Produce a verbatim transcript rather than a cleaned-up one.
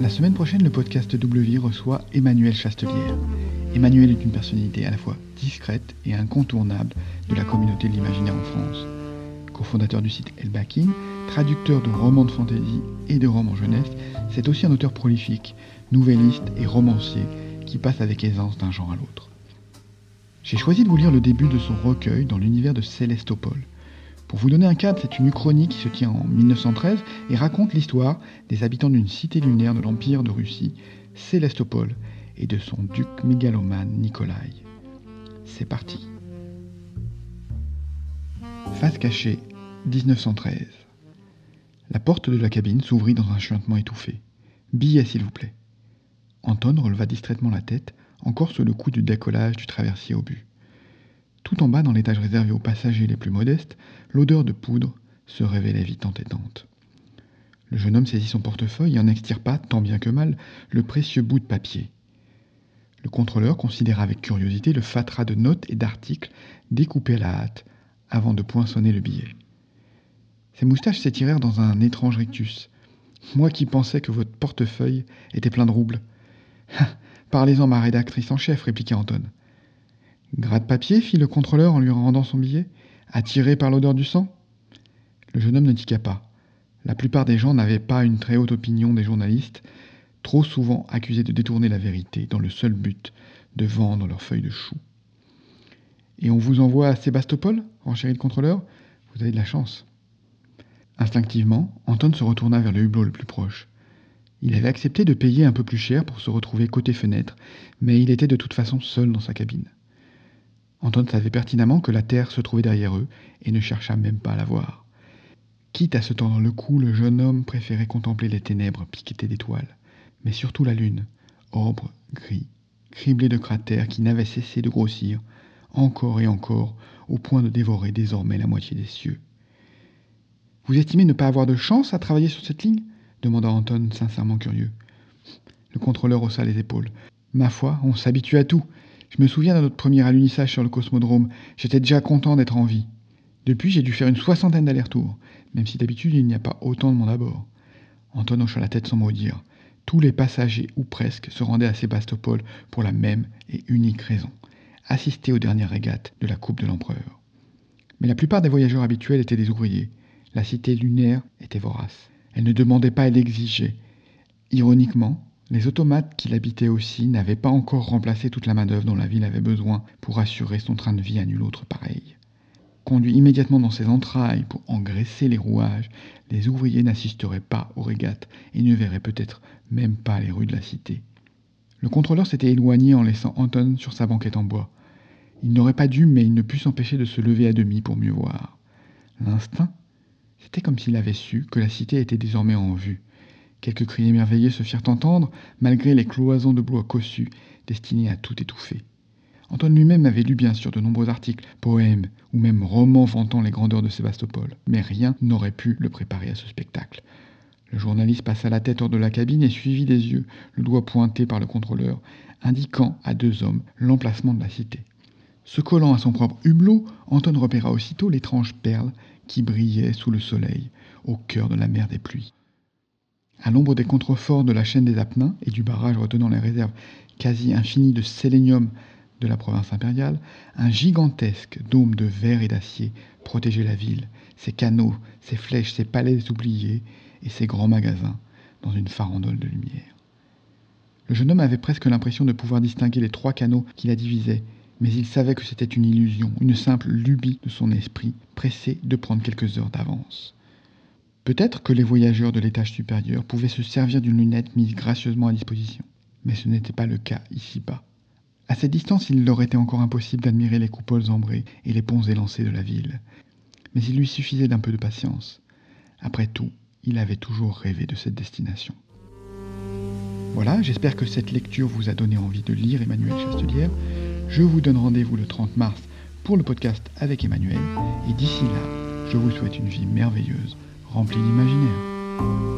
La semaine prochaine, le podcast W reçoit Emmanuel Chastelière. Emmanuel est une personnalité à la fois discrète et incontournable de la communauté de l'imaginaire en France. Cofondateur du site Elbakin, traducteur de romans de fantasy et de romans jeunesse, c'est aussi un auteur prolifique, nouvelliste et romancier qui passe avec aisance d'un genre à l'autre. J'ai choisi de vous lire le début de son recueil dans l'univers de Célestopol. Pour vous donner un cadre, c'est une uchronie qui se tient en mille neuf cent treize et raconte l'histoire des habitants d'une cité lunaire de l'Empire de Russie, Célestopol, et de son duc mégalomane Nikolai. C'est parti. Face cachée, dix-neuf cent treize. La porte de la cabine s'ouvrit dans un chuintement étouffé. « Billets, s'il vous plaît. » Anton releva distraitement la tête, encore sous le coup du décollage du traversier au but. Tout en bas, dans l'étage réservé aux passagers les plus modestes, l'odeur de poudre se révélait vite entêtante. Le jeune homme saisit son portefeuille et en extirpa, tant bien que mal, le précieux bout de papier. Le contrôleur considéra avec curiosité le fatras de notes et d'articles découpés à la hâte, avant de poinçonner le billet. Ses moustaches s'étirèrent dans un étrange rictus. « Moi qui pensais que votre portefeuille était plein de roubles. » « Parlez-en ma rédactrice en chef, » répliqua Anton. « Gratte-papier » fit le contrôleur en lui rendant son billet. « Attiré par l'odeur du sang ?» Le jeune homme ne tiqua pas. La plupart des gens n'avaient pas une très haute opinion des journalistes, trop souvent accusés de détourner la vérité dans le seul but de vendre leurs feuilles de chou. « Et on vous envoie à Sébastopol ?» renchérit le contrôleur. « Vous avez de la chance. » Instinctivement, Anton se retourna vers le hublot le plus proche. Il avait accepté de payer un peu plus cher pour se retrouver côté fenêtre, mais il était de toute façon seul dans sa cabine. Anton savait pertinemment que la terre se trouvait derrière eux et ne chercha même pas à la voir. Quitte à se tendre le cou, le jeune homme préférait contempler les ténèbres piquetées d'étoiles, mais surtout la lune, ambre, gris, criblée de cratères qui n'avaient cessé de grossir, encore et encore, au point de dévorer désormais la moitié des cieux. « Vous estimez ne pas avoir de chance à travailler sur cette ligne ?» demanda Anton, sincèrement curieux. Le contrôleur haussa les épaules. « Ma foi, on s'habitue à tout. Je me souviens de notre premier alunissage sur le cosmodrome. J'étais déjà content d'être en vie. Depuis, j'ai dû faire une soixantaine d'allers-retours, même si d'habitude il n'y a pas autant de monde à bord. » Anton hocha la tête sans mot dire. Tous les passagers, ou presque, se rendaient à Sébastopol pour la même et unique raison, assister aux dernières régates de la Coupe de l'Empereur. Mais la plupart des voyageurs habituels étaient des ouvriers. La cité lunaire était vorace. Elle ne demandait pas, elle exigeait. Ironiquement, les automates qui l'habitaient aussi n'avaient pas encore remplacé toute la main-d'œuvre dont la ville avait besoin pour assurer son train de vie à nul autre pareil. Conduits immédiatement dans ses entrailles pour engraisser les rouages, les ouvriers n'assisteraient pas aux régates et ne verraient peut-être même pas les rues de la cité. Le contrôleur s'était éloigné en laissant Anton sur sa banquette en bois. Il n'aurait pas dû, mais il ne put s'empêcher de se lever à demi pour mieux voir. L'instinct ? C'était comme s'il avait su que la cité était désormais en vue. Quelques cris émerveillés se firent entendre, malgré les cloisons de bois cossus, destinées à tout étouffer. Anton lui-même avait lu bien sûr de nombreux articles, poèmes ou même romans vantant les grandeurs de Sébastopol, mais rien n'aurait pu le préparer à ce spectacle. Le journaliste passa la tête hors de la cabine et suivit des yeux, le doigt pointé par le contrôleur, indiquant à deux hommes l'emplacement de la cité. Se collant à son propre hublot, Anton repéra aussitôt l'étrange perle qui brillait sous le soleil, au cœur de la mer des pluies. À l'ombre des contreforts de la chaîne des Apennins et du barrage retenant les réserves quasi infinies de sélénium de la province impériale, un gigantesque dôme de verre et d'acier protégeait la ville, ses canaux, ses flèches, ses palais oubliés et ses grands magasins dans une farandole de lumière. Le jeune homme avait presque l'impression de pouvoir distinguer les trois canaux qui la divisaient, mais il savait que c'était une illusion, une simple lubie de son esprit, pressé de prendre quelques heures d'avance. Peut-être que les voyageurs de l'étage supérieur pouvaient se servir d'une lunette mise gracieusement à disposition, mais ce n'était pas le cas ici-bas. À cette distance, il leur était encore impossible d'admirer les coupoles ambrées et les ponts élancés de la ville, mais il lui suffisait d'un peu de patience. Après tout, il avait toujours rêvé de cette destination. Voilà, j'espère que cette lecture vous a donné envie de lire Emmanuel Chastelière. Je vous donne rendez-vous le trente mars pour le podcast avec Emmanuel. Et d'ici là, je vous souhaite une vie merveilleuse, remplie d'imaginaire.